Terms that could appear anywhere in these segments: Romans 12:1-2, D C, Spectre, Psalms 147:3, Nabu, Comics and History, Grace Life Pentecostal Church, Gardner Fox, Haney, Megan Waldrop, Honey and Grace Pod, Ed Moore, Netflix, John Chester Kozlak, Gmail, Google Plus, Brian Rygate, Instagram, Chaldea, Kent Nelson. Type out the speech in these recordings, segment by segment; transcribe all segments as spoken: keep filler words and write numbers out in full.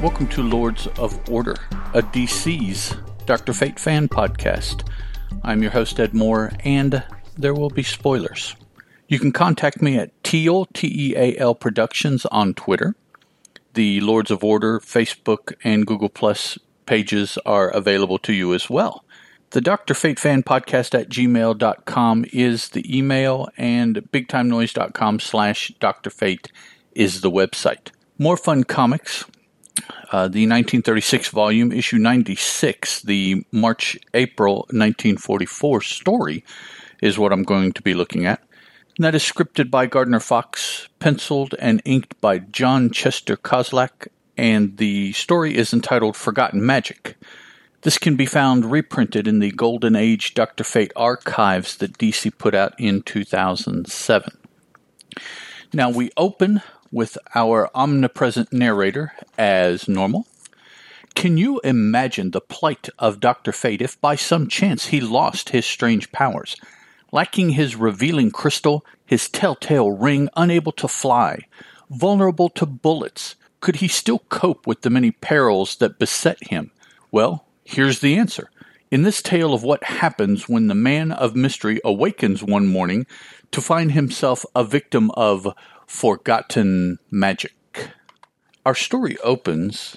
Welcome to Lords of Order, a D C's Doctor Fate fan podcast. I'm your host, Ed Moore, and there will be spoilers. You can contact me at Teal, T E A L Productions on Twitter. The Lords of Order Facebook and Google Plus pages are available to you as well. The Doctor Fate fan podcast at gmail dot com is the email, and bigtimenoise.com slash Doctor Fate is the website. More fun comics. Uh, the nineteen thirty-six volume, issue ninety-six, the March-April nineteen forty-four story is what I'm going to be looking at. And that is scripted by Gardner Fox, penciled and inked by John Chester Kozlak, and the story is entitled Forgotten Magic. This can be found reprinted in the Golden Age Doctor Fate archives that D C put out in two thousand seven. Now we open with our omnipresent narrator, as normal. Can you imagine the plight of Doctor Fate if by some chance he lost his strange powers? Lacking his revealing crystal, his telltale ring, unable to fly, vulnerable to bullets, could he still cope with the many perils that beset him? Well, here's the answer. In this tale of what happens when the man of mystery awakens one morning to find himself a victim of forgotten magic. Our story opens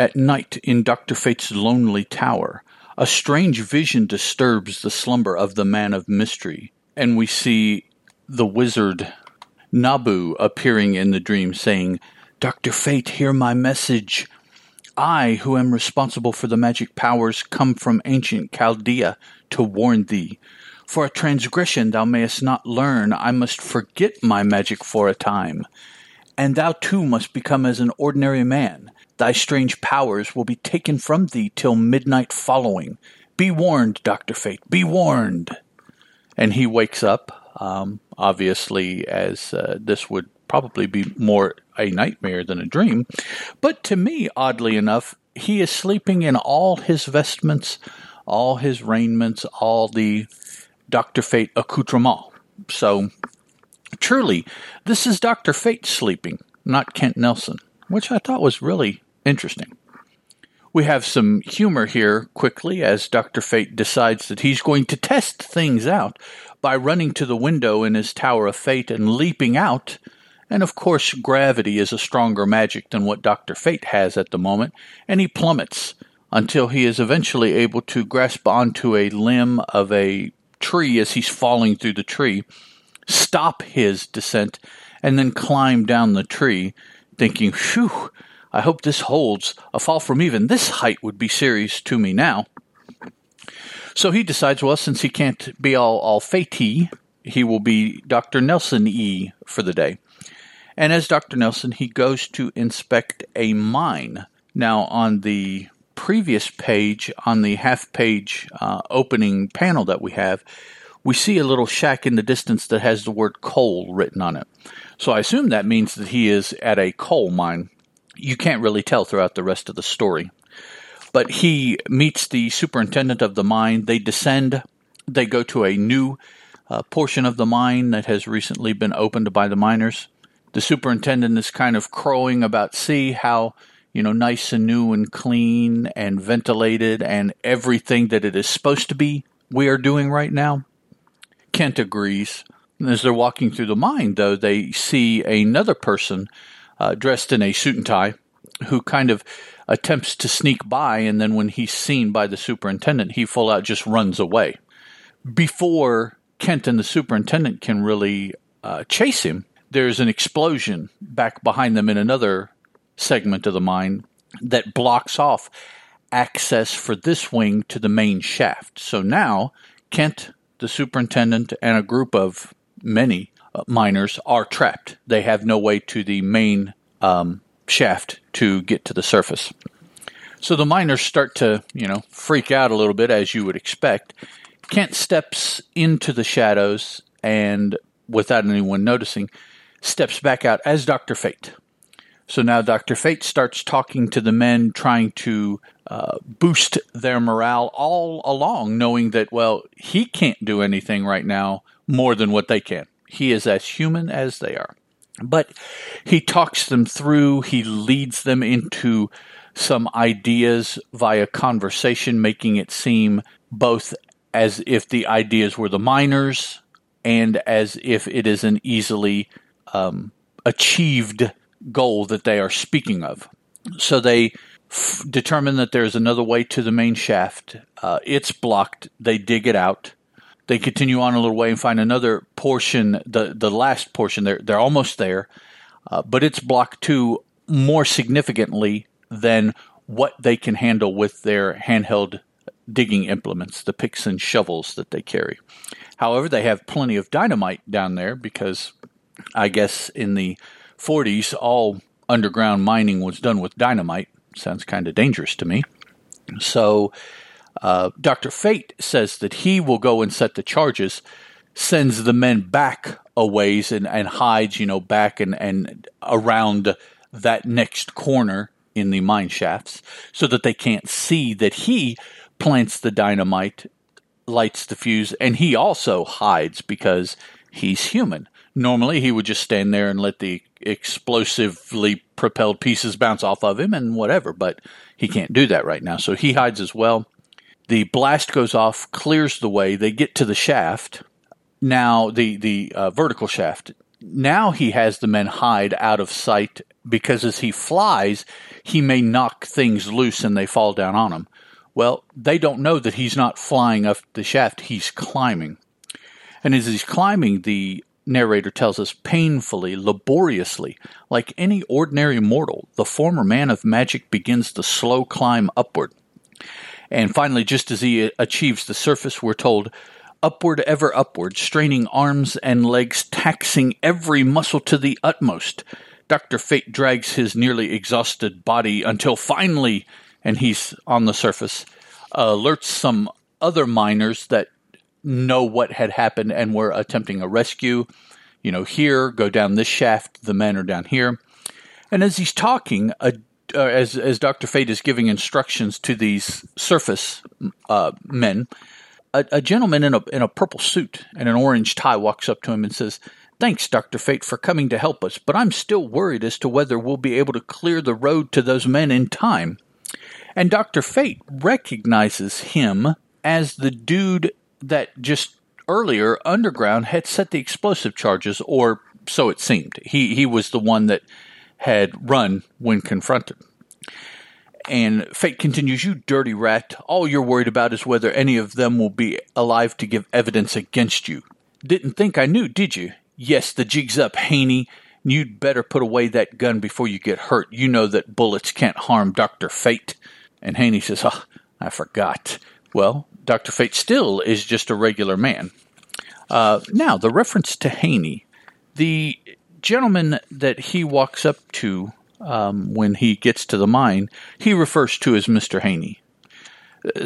at night in Doctor Fate's lonely tower. A strange vision disturbs the slumber of the man of mystery, and we see the wizard Nabu appearing in the dream saying, "Doctor Fate, hear my message. I, who am responsible for the magic powers, come from ancient Chaldea to warn thee. For a transgression thou mayest not learn, I must forget my magic for a time. And thou too must become as an ordinary man. Thy strange powers will be taken from thee till midnight following. Be warned, Doctor Fate, be warned." And he wakes up, um, obviously, as uh, this would probably be more a nightmare than a dream. But to me, oddly enough, he is sleeping in all his vestments, all his raiments, all the Doctor Fate accoutrement. So, truly, this is Doctor Fate sleeping, not Kent Nelson, which I thought was really interesting. We have some humor here quickly as Doctor Fate decides that he's going to test things out by running to the window in his Tower of Fate and leaping out. And of course, gravity is a stronger magic than what Doctor Fate has at the moment, and he plummets until he is eventually able to grasp onto a limb of a tree as he's falling through the tree, stop his descent, and then climb down the tree, thinking, "Phew, I hope this holds. A fall from even this height would be serious to me now." So he decides, well, since he can't be all, all fatey, he will be Doctor Nelson-y for the day. And as Doctor Nelson, he goes to inspect a mine. Now, on the previous page, on the half-page uh, opening panel that we have, we see a little shack in the distance that has the word coal written on it. So I assume that means that he is at a coal mine. You can't really tell throughout the rest of the story. But he meets the superintendent of the mine. They descend. They go to a new uh, portion of the mine that has recently been opened by the miners. The superintendent is kind of crowing about, see how, you know, nice and new and clean and ventilated and everything that it is supposed to be we are doing right now. Kent agrees. And as they're walking through the mine, though, they see another person uh, dressed in a suit and tie who kind of attempts to sneak by. And then when he's seen by the superintendent, he full out just runs away. Before Kent and the superintendent can really uh, chase him, there's an explosion back behind them in another segment of the mine that blocks off access for this wing to the main shaft. So now Kent, the superintendent, and a group of many uh, miners are trapped. They have no way to the main um, shaft to get to the surface. So the miners start to, you know, freak out a little bit, as you would expect. Kent steps into the shadows and, without anyone noticing, steps back out as Doctor Fate. So now Doctor Fate starts talking to the men, trying to uh, boost their morale all along, knowing that, well, he can't do anything right now more than what they can. He is as human as they are. But he talks them through. He leads them into some ideas via conversation, making it seem both as if the ideas were the miners and as if it is an easily um, achieved goal that they are speaking of. So they f- determine that there's another way to the main shaft. Uh, it's blocked. They dig it out. They continue on a little way and find another portion, the, the last portion. They're, they're almost there, uh, but it's blocked too, more significantly than what they can handle with their handheld digging implements, the picks and shovels that they carry. However, they have plenty of dynamite down there because I guess in the forties, all underground mining was done with dynamite. Sounds kind of dangerous to me. So uh, Doctor Fate says that he will go and set the charges, sends the men back a ways and, and hides, you know, back and, and around that next corner in the mine shafts so that they can't see that he plants the dynamite, lights the fuse, and he also hides because he's human. Normally, he would just stand there and let the explosively propelled pieces bounce off of him and whatever, but he can't do that right now. So he hides as well. The blast goes off, clears the way. They get to the shaft, now the, the uh, vertical shaft. Now he has the men hide out of sight because as he flies, he may knock things loose and they fall down on him. Well, they don't know that he's not flying up the shaft. He's climbing. And as he's climbing, the narrator tells us painfully, laboriously, like any ordinary mortal, the former man of magic begins the slow climb upward. And finally, just as he achieves the surface, we're told, upward, ever upward, straining arms and legs, taxing every muscle to the utmost. Doctor Fate drags his nearly exhausted body until finally... and he's on the surface, uh, alerts some other miners that know what had happened and were attempting a rescue. You know, here, go down this shaft, the men are down here. And as he's talking, uh, uh, as, as Doctor Fate is giving instructions to these surface uh, men, a, a gentleman in a, in a purple suit and an orange tie walks up to him and says, "Thanks, Doctor Fate, for coming to help us, but I'm still worried as to whether we'll be able to clear the road to those men in time." And Doctor Fate recognizes him as the dude that just earlier underground had set the explosive charges, or so it seemed. He he was the one that had run when confronted. And Fate continues, "You dirty rat, all you're worried about is whether any of them will be alive to give evidence against you. Didn't think I knew, did you? Yes, the jig's up, Haney. You'd better put away that gun before you get hurt. You know that bullets can't harm Doctor Fate." And Haney says, "Oh, I forgot." Well, Doctor Fate still is just a regular man. Uh, now, the reference to Haney. The gentleman that he walks up to um, when he gets to the mine, he refers to as Mister Haney.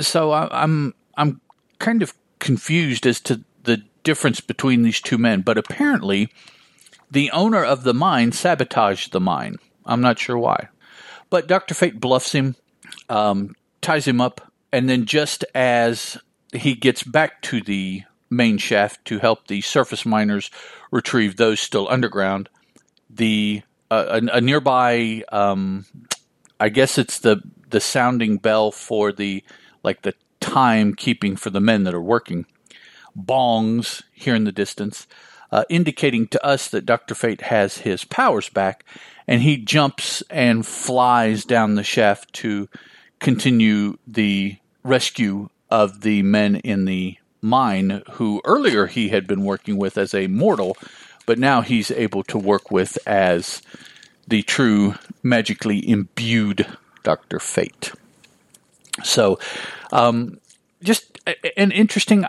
So I, I'm I'm kind of confused as to the difference between these two men, but apparently... the owner of the mine sabotaged the mine. I'm not sure why. But Doctor Fate bluffs him, um, ties him up, and then just as he gets back to the main shaft to help the surface miners retrieve those still underground, the uh, a, a nearby, um, I guess it's the, the sounding bell for the, like the timekeeping for the men that are working, bongs here in the distance, Uh, indicating to us that Doctor Fate has his powers back, and he jumps and flies down the shaft to continue the rescue of the men in the mine who earlier he had been working with as a mortal, but now he's able to work with as the true magically imbued Doctor Fate. So, um, just an interesting...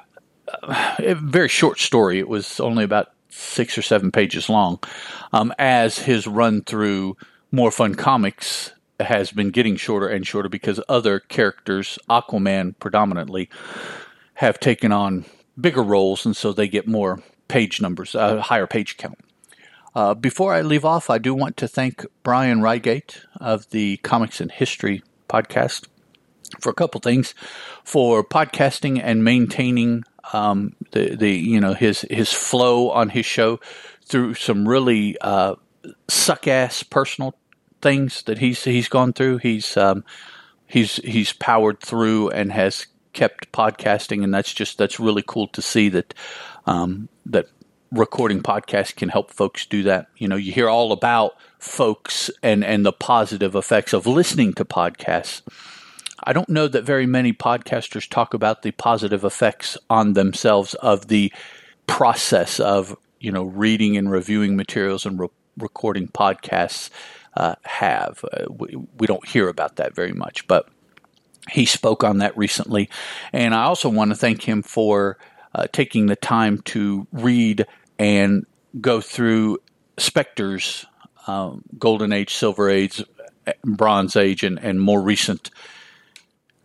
a very short story. It was only about six or seven pages long, um, as his run through More Fun Comics has been getting shorter and shorter because other characters, Aquaman predominantly, have taken on bigger roles, and so they get more page numbers, a uh, higher page count. Uh, before I leave off, I do want to thank Brian Rygate of the Comics and History podcast for a couple things, for podcasting and maintaining Um, the, the, you know, his, his flow on his show through some really, uh, suck ass personal things that he's he's gone through. He's um, he's he's powered through and has kept podcasting, and that's just that's really cool to see that um, that recording podcasts can help folks do that. You know, you hear all about folks and and the positive effects of listening to podcasts. I don't know that very many podcasters talk about the positive effects on themselves of the process of, you know, reading and reviewing materials and re- recording podcasts uh, have. Uh, we, we don't hear about that very much, but he spoke on that recently. And I also want to thank him for uh, taking the time to read and go through Spectre's um, Golden Age, Silver Age, Bronze Age, and, and more recent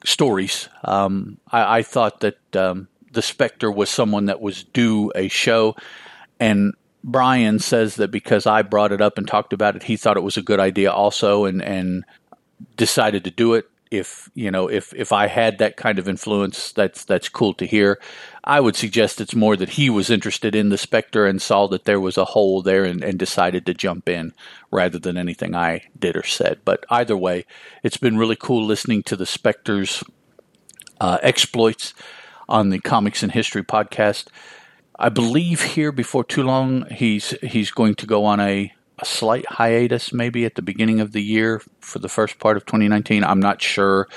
stories. Um, I, I thought that um, the Spectre was someone that was due a show, and Brian says that because I brought it up and talked about it, he thought it was a good idea also, and, and decided to do it. If you know, if if I had that kind of influence, that's that's cool to hear. I would suggest it's more that he was interested in the Spectre and saw that there was a hole there and, and decided to jump in rather than anything I did or said. But either way, it's been really cool listening to the Spectre's uh, exploits on the Comics and History podcast. I believe here before too long, he's he's going to go on a. a slight hiatus maybe at the beginning of the year for the first part of twenty nineteen. I'm not sure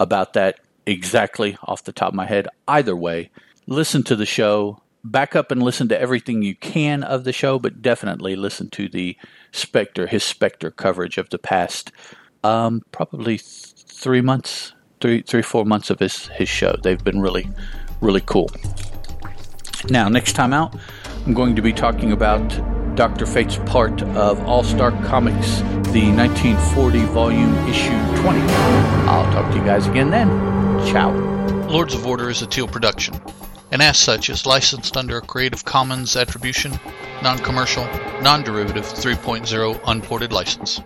about that exactly off the top of my head. Either way, listen to the show, back up and listen to everything you can of the show, but definitely listen to the Spectre, his Spectre coverage of the past, um, probably th- three months, three, three, four months of his, his show. They've been really, really cool. Now, next time out, I'm going to be talking about Doctor Fate's part of All-Star Comics, the nineteen forty volume, issue twenty. I'll talk to you guys again then. Ciao. Lords of Order is a Teal production, and as such is licensed under a Creative Commons Attribution, Non-Commercial, Non-Derivative three point oh Unported License.